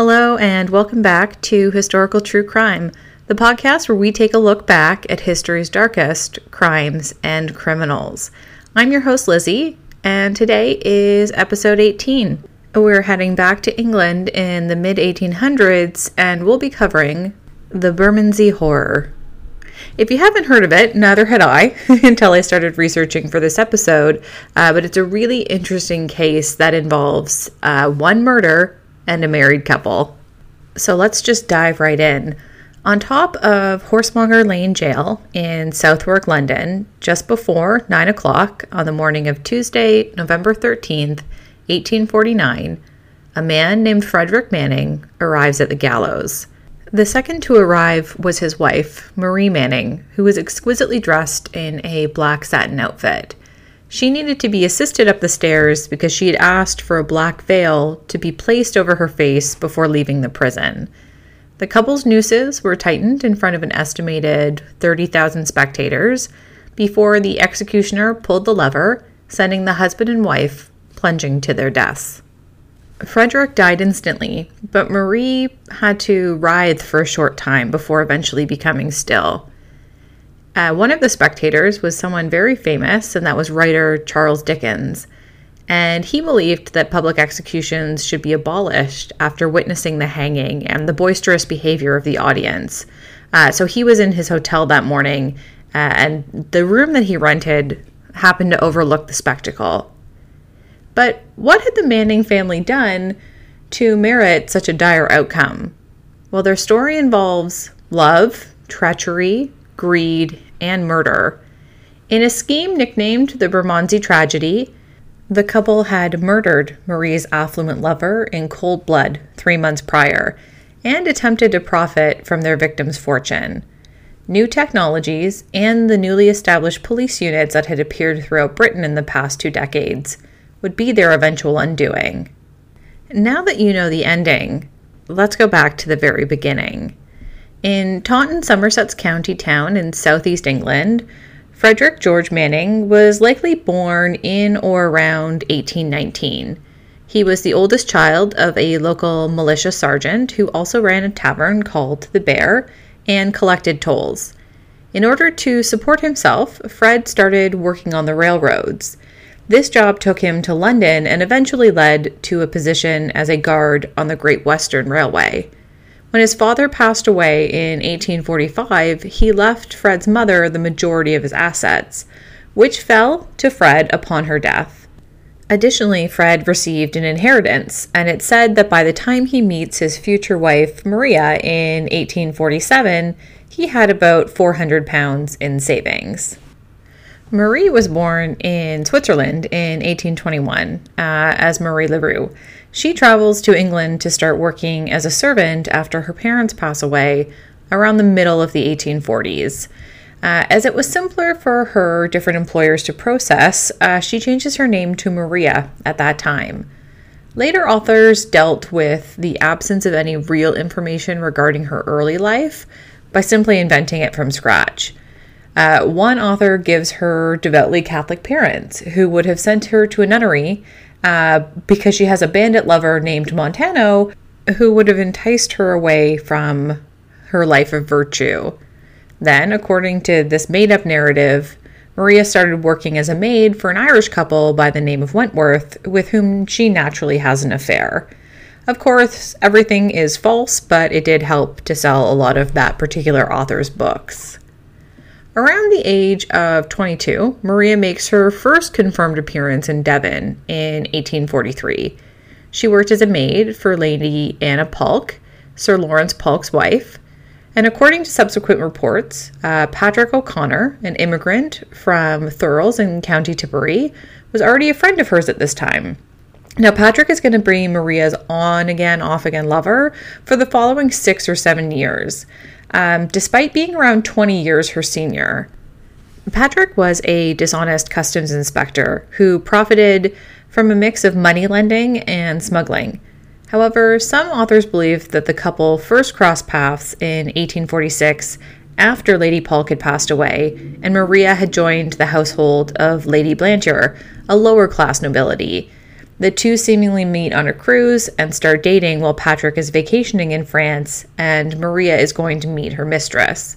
Hello and welcome back to Historical True Crime, the podcast where we take a look back at history's darkest crimes and criminals. I'm your host Lizzie, and today is episode 18. We're heading back to England in the mid-1800s, and we'll be covering the Bermondsey Horror. If you haven't heard of it, neither had I until I started researching for this episode, but it's a really interesting case that involves one murder and a married couple. So let's just dive right in. On top of Horsemonger Lane Jail in Southwark, London, just before 9 o'clock on the morning of Tuesday, November 13th, 1849, a man named Frederick Manning arrives at the gallows. The second to arrive was his wife, Marie Manning, who was exquisitely dressed in a black satin outfit. She needed to be assisted up the stairs because she had asked for a black veil to be placed over her face before leaving the prison. The couple's nooses were tightened in front of an estimated 30,000 spectators before the executioner pulled the lever, sending the husband and wife plunging to their deaths. Frederick died instantly, but Marie had to writhe for a short time before eventually becoming still. One of the spectators was someone very famous, and that was writer Charles Dickens, and he believed that public executions should be abolished after witnessing the hanging and the boisterous behavior of the audience. So he was in his hotel that morning, and the room that he rented happened to overlook the spectacle. But what had the Manning family done to merit such a dire outcome? Well, their story involves love, treachery, greed, and murder. In a scheme nicknamed the Bermondsey Tragedy, the couple had murdered Marie's affluent lover in cold blood 3 months prior and attempted to profit from their victim's fortune. New technologies and the newly established police units that had appeared throughout Britain in the past 2 decades would be their eventual undoing. Now that you know the ending, let's go back to the very beginning. In Taunton, Somerset's county town in southeast England, Frederick George Manning was likely born in or around 1819. He was the oldest child of a local militia sergeant who also ran a tavern called The Bear and collected tolls. In order to support himself, Fred started working on the railroads. This job took him to London and eventually led to a position as a guard on the Great Western Railway. When his father passed away in 1845, he left Fred's mother the majority of his assets, which fell to Fred upon her death. Additionally, Fred received an inheritance, and it's said that by the time he meets his future wife, Maria, in 1847, he had about 400 pounds in savings. Marie was born in Switzerland in 1821 as Marie de Roux. She travels to England to start working as a servant after her parents pass away around the middle of the 1840s. As it was simpler for her different employers to process, she changes her name to Maria at that time. Later authors dealt with the absence of any real information regarding her early life by simply inventing it from scratch. One author gives her devoutly Catholic parents who would have sent her to a nunnery because she has a bandit lover named Montano who would have enticed her away from her life of virtue. Then, according to this made-up narrative, Maria started working as a maid for an Irish couple by the name of Wentworth, with whom she naturally has an affair. Of course, everything is false, but it did help to sell a lot of that particular author's books. Around the age of 22, Maria makes her first confirmed appearance in Devon in 1843. She worked as a maid for Lady Anna Polk, Sir Lawrence Polk's wife, and according to subsequent reports, Patrick O'Connor, an immigrant from Thurles in County Tipperary, was already a friend of hers at this time. Now, Patrick is going to be Maria's on-again, off-again lover for the following 6 or 7 years. Despite being around 20 years her senior. Patrick was a dishonest customs inspector who profited from a mix of money lending and smuggling. However, some authors believe that the couple first crossed paths in 1846 after Lady Polk had passed away and Maria had joined the household of Lady Blanchard, a lower class nobility. The two seemingly meet on a cruise and start dating while Patrick is vacationing in France and Maria is going to meet her mistress.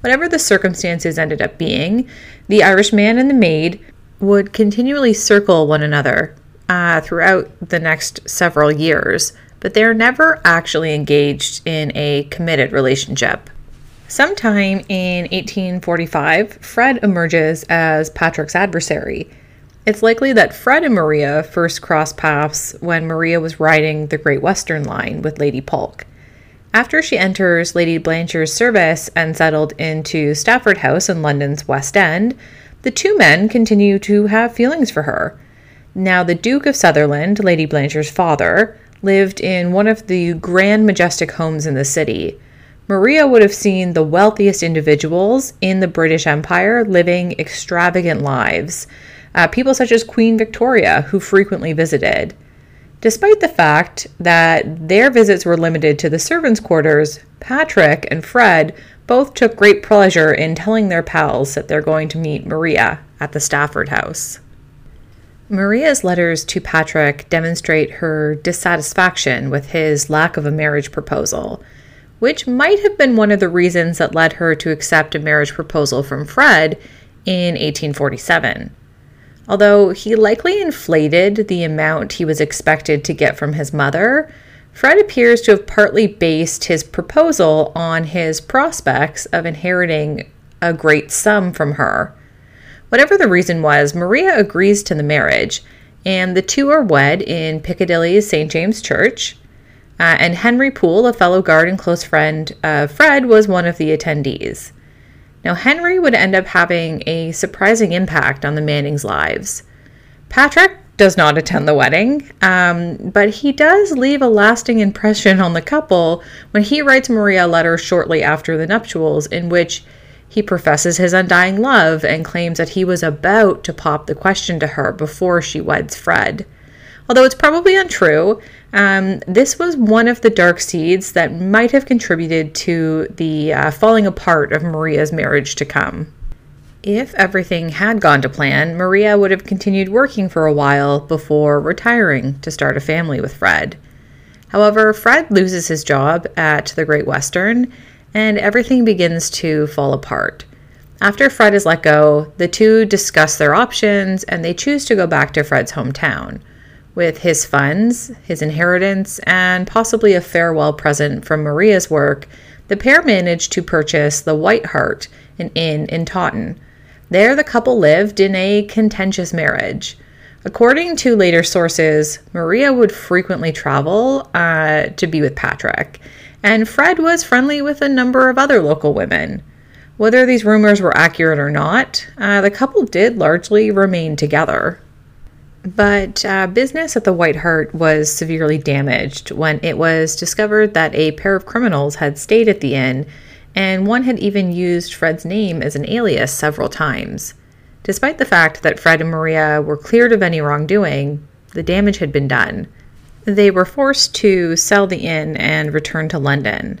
Whatever the circumstances ended up being, the Irishman and the maid would continually circle one another throughout the next several years, but they're never actually engaged in a committed relationship. Sometime in 1845, Fred emerges as Patrick's adversary. It's likely that Fred and Maria first crossed paths when Maria was riding the Great Western Line with Lady Polk. After she enters Lady Blanchard's service and settled into Stafford House in London's West End, the two men continue to have feelings for her. Now, the Duke of Sutherland, Lady Blanchard's father, lived in one of the grand majestic homes in the city. Maria would have seen the wealthiest individuals in the British Empire living extravagant lives, people such as Queen Victoria, who frequently visited. Despite the fact that their visits were limited to the servants' quarters, Patrick and Fred both took great pleasure in telling their pals that they're going to meet Maria at the Stafford House. Maria's letters to Patrick demonstrate her dissatisfaction with his lack of a marriage proposal, which might have been one of the reasons that led her to accept a marriage proposal from Fred in 1847. Although he likely inflated the amount he was expected to get from his mother, Fred appears to have partly based his proposal on his prospects of inheriting a great sum from her. Whatever the reason was, Maria agrees to the marriage, and the two are wed in Piccadilly's St. James Church, and Henry Poole, a fellow guard and close friend of Fred, was one of the attendees. Now, Henry would end up having a surprising impact on the Mannings' lives. Patrick does not attend the wedding, but he does leave a lasting impression on the couple when he writes Maria a letter shortly after the nuptials in which he professes his undying love and claims that he was about to pop the question to her before she weds Fred. Although it's probably untrue, this was one of the dark seeds that might have contributed to the falling apart of Maria's marriage to come. If everything had gone to plan, Maria would have continued working for a while before retiring to start a family with Fred. However, Fred loses his job at the Great Western, and everything begins to fall apart. After Fred is let go, the two discuss their options and they choose to go back to Fred's hometown with his funds, his inheritance, and possibly a farewell present from Maria's work. The pair managed to purchase the White Hart, an inn in Taunton. There, the couple lived in a contentious marriage. According to later sources, Maria would frequently travel to be with Patrick, and Fred was friendly with a number of other local women. Whether these rumors were accurate or not, the couple did largely remain together. But business at the White Hart was severely damaged when it was discovered that a pair of criminals had stayed at the inn, and one had even used Fred's name as an alias several times. Despite the fact that Fred and Maria were cleared of any wrongdoing, the damage had been done. They were forced to sell the inn and return to London.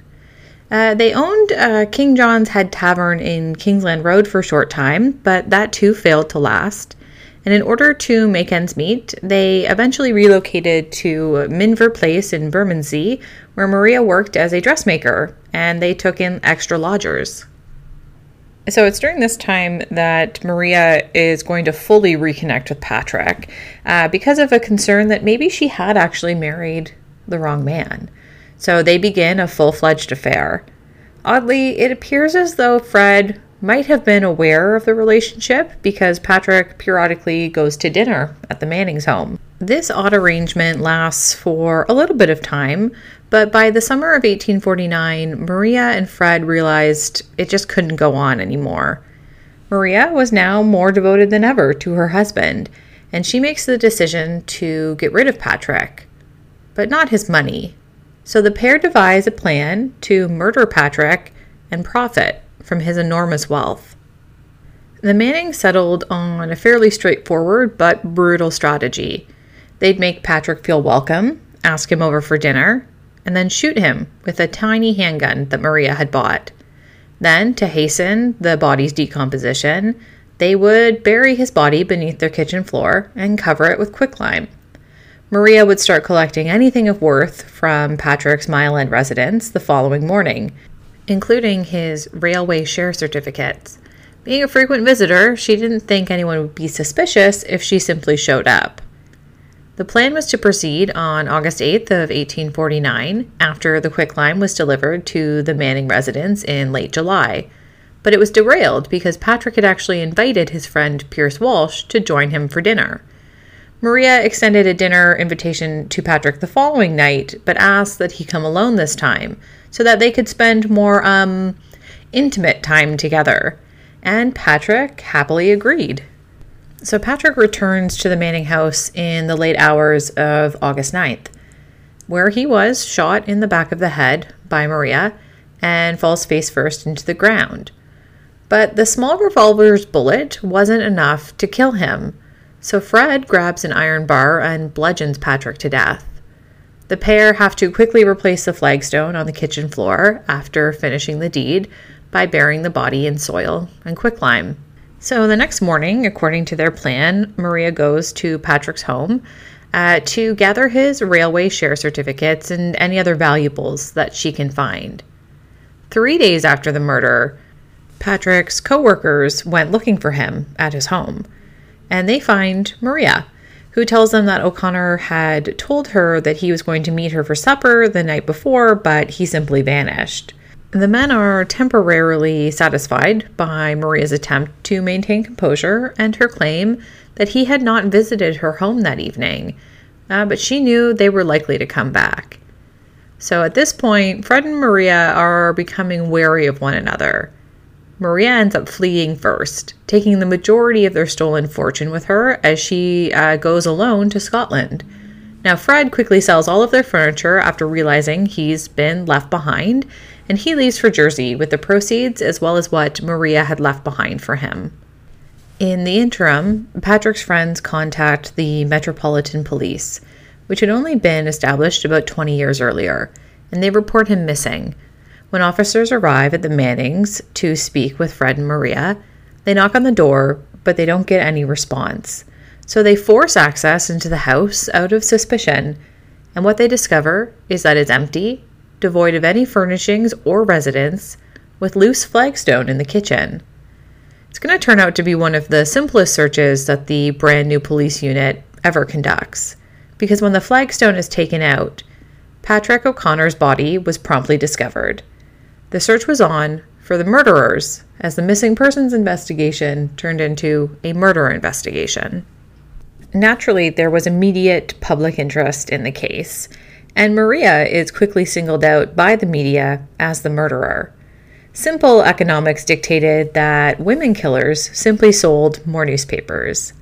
They owned King John's Head Tavern in Kingsland Road for a short time, but that too failed to last. And in order to make ends meet, they eventually relocated to Minver Place in Bermondsey, where Maria worked as a dressmaker, and they took in extra lodgers. So it's during this time that Maria is going to fully reconnect with Patrick because of a concern that maybe she had actually married the wrong man. So they begin a full-fledged affair. Oddly, it appears as though Fred might have been aware of the relationship because Patrick periodically goes to dinner at the Mannings' home. This odd arrangement lasts for a little bit of time, but by the summer of 1849, Maria and Fred realized it just couldn't go on anymore. Maria was now more devoted than ever to her husband, and she makes the decision to get rid of Patrick, but not his money. So the pair devise a plan to murder Patrick and profit from his enormous wealth. The Mannings settled on a fairly straightforward but brutal strategy. They'd make Patrick feel welcome, ask him over for dinner, and then shoot him with a tiny handgun that Maria had bought. Then, to hasten the body's decomposition, they would bury his body beneath their kitchen floor and cover it with quicklime. Maria would start collecting anything of worth from Patrick's Mile End residence the following morning, including his railway share certificates. Being a frequent visitor, she didn't think anyone would be suspicious if she simply showed up. The plan was to proceed on August 8th of 1849, after the quick line was delivered to the Manning residence in late July, but it was derailed because Patrick had actually invited his friend Pierce Walsh to join him for dinner. Maria extended a dinner invitation to Patrick the following night, but asked that he come alone this time, so that they could spend more, intimate time together, and Patrick happily agreed. So Patrick returns to the Manning house in the late hours of August 9th, where he was shot in the back of the head by Maria and falls face first into the ground. But the small revolver's bullet wasn't enough to kill him, so Fred grabs an iron bar and bludgeons Patrick to death. The pair have to quickly replace the flagstone on the kitchen floor after finishing the deed by burying the body in soil and quicklime. So the next morning, according to their plan, Maria goes to Patrick's home to gather his railway share certificates and any other valuables that she can find. 3 days after the murder, Patrick's co-workers went looking for him at his home, and they find Maria, who tells them that O'Connor had told her that he was going to meet her for supper the night before, but he simply vanished. The men are temporarily satisfied by Maria's attempt to maintain composure and her claim that he had not visited her home that evening, but she knew they were likely to come back. So at this point, Fred and Maria are becoming wary of one another. Maria ends up fleeing first, taking the majority of their stolen fortune with her as she goes alone to Scotland. Now, Fred quickly sells all of their furniture after realizing he's been left behind, and he leaves for Jersey with the proceeds as well as what Maria had left behind for him. In the interim, Patrick's friends contact the Metropolitan Police, which had only been established about 20 years earlier, and they report him missing. When officers arrive at the Mannings to speak with Fred and Maria, they knock on the door, but they don't get any response. So they force access into the house out of suspicion, and what they discover is that it's empty, devoid of any furnishings or residence, with loose flagstone in the kitchen. It's going to turn out to be one of the simplest searches that the brand new police unit ever conducts, because when the flagstone is taken out, Patrick O'Connor's body was promptly discovered. The search was on for the murderers, as the missing persons investigation turned into a murder investigation. Naturally, there was immediate public interest in the case, and Maria is quickly singled out by the media as the murderer. Simple economics dictated that women killers simply sold more newspapers,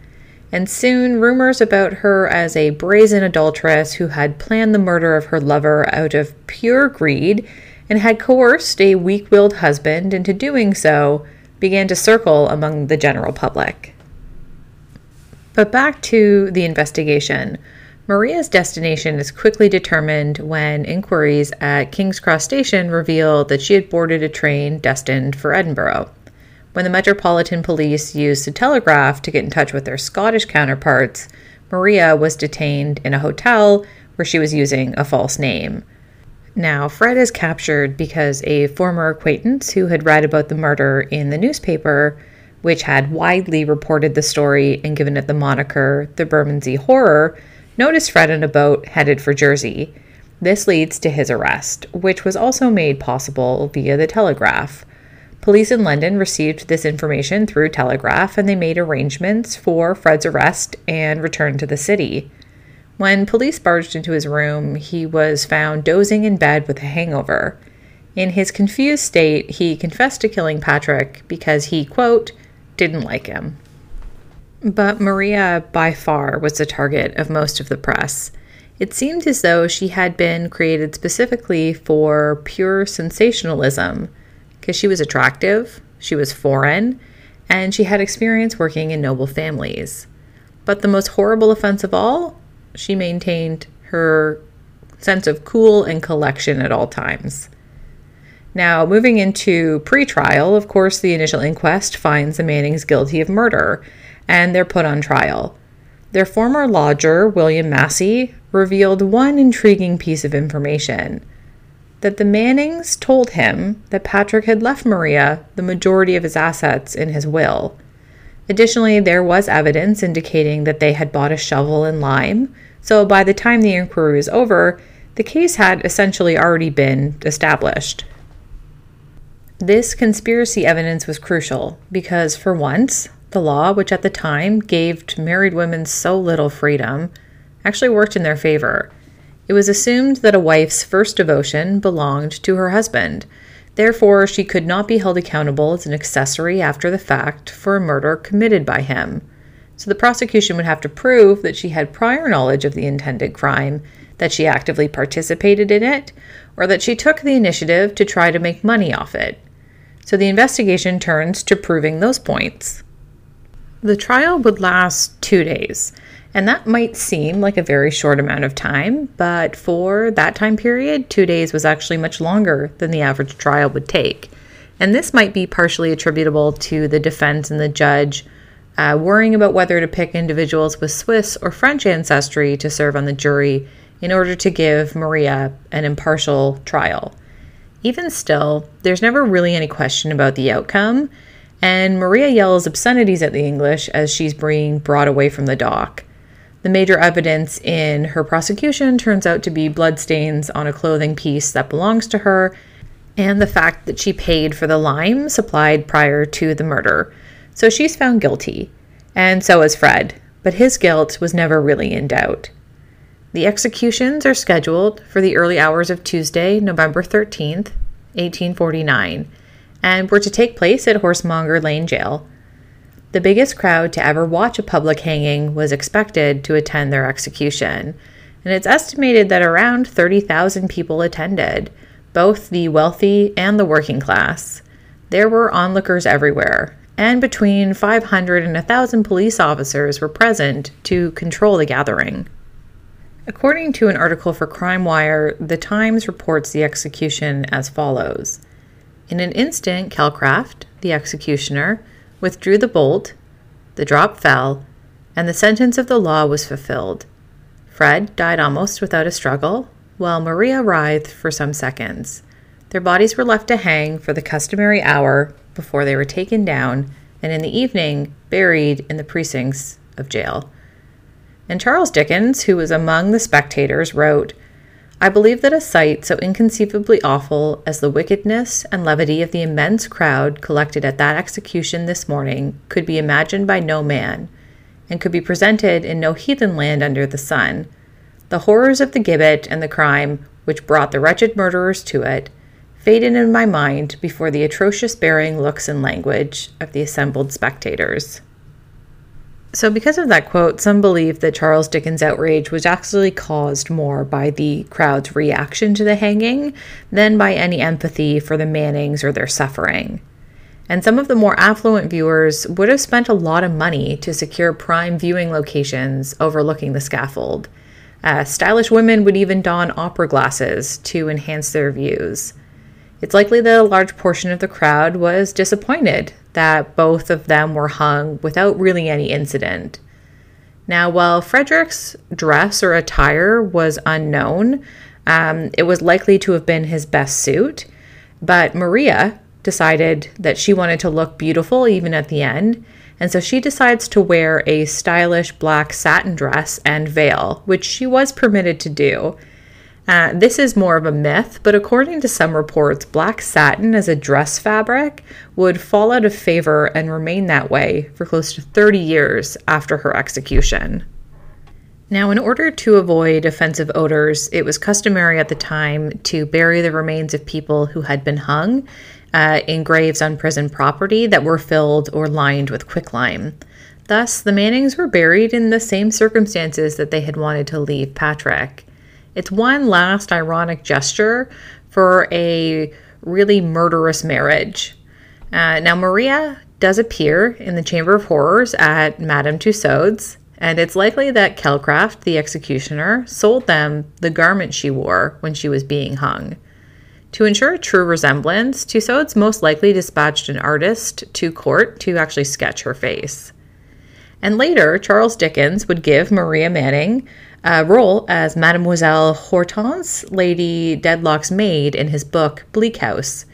and soon rumors about her as a brazen adulteress who had planned the murder of her lover out of pure greed and had coerced a weak-willed husband into doing so began to circle among the general public. But back to the investigation. Maria's destination is quickly determined when inquiries at King's Cross Station reveal that she had boarded a train destined for Edinburgh. When the Metropolitan Police used the telegraph to get in touch with their Scottish counterparts, Maria was detained in a hotel where she was using a false name. Now, Fred is captured because a former acquaintance who had read about the murder in the newspaper, which had widely reported the story and given it the moniker the Bermondsey Horror, noticed Fred in a boat headed for Jersey. This leads to his arrest, which was also made possible via the telegraph. Police in London received this information through telegraph, and they made arrangements for Fred's arrest and return to the city. When police barged into his room, he was found dozing in bed with a hangover. In his confused state, he confessed to killing Patrick because he, quote, didn't like him. But Maria, by far, was the target of most of the press. It seemed as though she had been created specifically for pure sensationalism, because she was attractive, she was foreign, and she had experience working in noble families. But the most horrible offense of all, she maintained her sense of cool and collection at all times. Now, moving into pre-trial, of course, the initial inquest finds the Mannings guilty of murder, and they're put on trial. Their former lodger, William Massey, revealed one intriguing piece of information, that the Mannings told him that Patrick had left Maria the majority of his assets in his will. Additionally, there was evidence indicating that they had bought a shovel and lime, so by the time the inquiry was over, the case had essentially already been established. This conspiracy evidence was crucial because, for once, the law, which at the time gave to married women so little freedom, actually worked in their favor. It was assumed that a wife's first devotion belonged to her husband. Therefore, she could not be held accountable as an accessory after the fact for a murder committed by him. So the prosecution would have to prove that she had prior knowledge of the intended crime, that she actively participated in it, or that she took the initiative to try to make money off it. So the investigation turns to proving those points. The trial would last 2 days, and that might seem like a very short amount of time, but for that time period, 2 days was actually much longer than the average trial would take. And this might be partially attributable to the defense and the judge worrying about whether to pick individuals with Swiss or French ancestry to serve on the jury in order to give Maria an impartial trial. Even still, there's never really any question about the outcome, and Maria yells obscenities at the English as she's being brought away from the dock. The major evidence in her prosecution turns out to be bloodstains on a clothing piece that belongs to her, and the fact that she paid for the lime supplied prior to the murder. So she's found guilty, and so is Fred, but his guilt was never really in doubt. The executions are scheduled for the early hours of Tuesday, November 13th, 1849, and were to take place at Horsemonger Lane Jail. The biggest crowd to ever watch a public hanging was expected to attend their execution, and it's estimated that around 30,000 people attended, both the wealthy and the working class. There were onlookers everywhere, and between 500 and 1,000 police officers were present to control the gathering. According to an article for CrimeWire, The Times reports the execution as follows. In an instant, Calcraft, the executioner, withdrew the bolt, the drop fell, and the sentence of the law was fulfilled. Fred died almost without a struggle, while Maria writhed for some seconds. Their bodies were left to hang for the customary hour before they were taken down, and in the evening buried in the precincts of jail. And Charles Dickens, who was among the spectators, wrote, "I believe that a sight so inconceivably awful as the wickedness and levity of the immense crowd collected at that execution this morning could be imagined by no man, and could be presented in no heathen land under the sun. The horrors of the gibbet and the crime which brought the wretched murderers to it faded in my mind before the atrocious bearing, looks, and language of the assembled spectators." So because of that quote, some believe that Charles Dickens' outrage was actually caused more by the crowd's reaction to the hanging than by any empathy for the Mannings or their suffering. And some of the more affluent viewers would have spent a lot of money to secure prime viewing locations overlooking the scaffold. Stylish women would even don opera glasses to enhance their views. It's likely that a large portion of the crowd was disappointed that both of them were hung without really any incident. Now, while Frederick's dress or attire was unknown, it was likely to have been his best suit, but Maria decided that she wanted to look beautiful even at the end, and so she decides to wear a stylish black satin dress and veil, which she was permitted to do. This is more of a myth, but according to some reports, black satin as a dress fabric would fall out of favor and remain that way for close to 30 years after her execution. Now, in order to avoid offensive odors, it was customary at the time to bury the remains of people who had been hung in graves on prison property that were filled or lined with quicklime. Thus, the Mannings were buried in the same circumstances that they had wanted to leave Patrick. It's one last ironic gesture for a really murderous marriage. Now, Maria does appear in the Chamber of Horrors at Madame Tussaud's, and it's likely that Calcraft, the executioner, sold them the garment she wore when she was being hung. To ensure a true resemblance, Tussaud's most likely dispatched an artist to court to actually sketch her face. And later, Charles Dickens would give Maria Manning role as Mademoiselle Hortense, Lady Dedlock's maid, in his book Bleak House.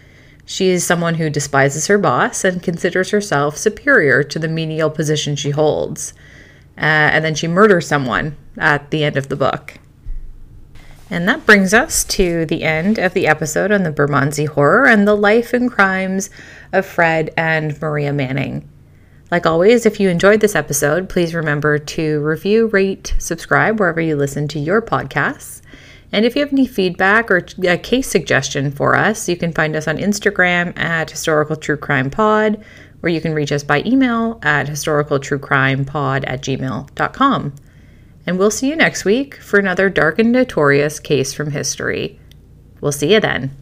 She is someone who despises her boss and considers herself superior to the menial position she holds. And then she murders someone at the end of the book. And that brings us to the end of the episode on the Bermondsey Horror and the life and crimes of Fred and Maria Manning. Like always, if you enjoyed this episode, please remember to review, rate, subscribe wherever you listen to your podcasts. And if you have any feedback or a case suggestion for us, you can find us on Instagram at Historical True Crime Pod, or you can reach us by email at historicaltruecrimepod@gmail.com. And we'll see you next week for another dark and notorious case from history. We'll see you then.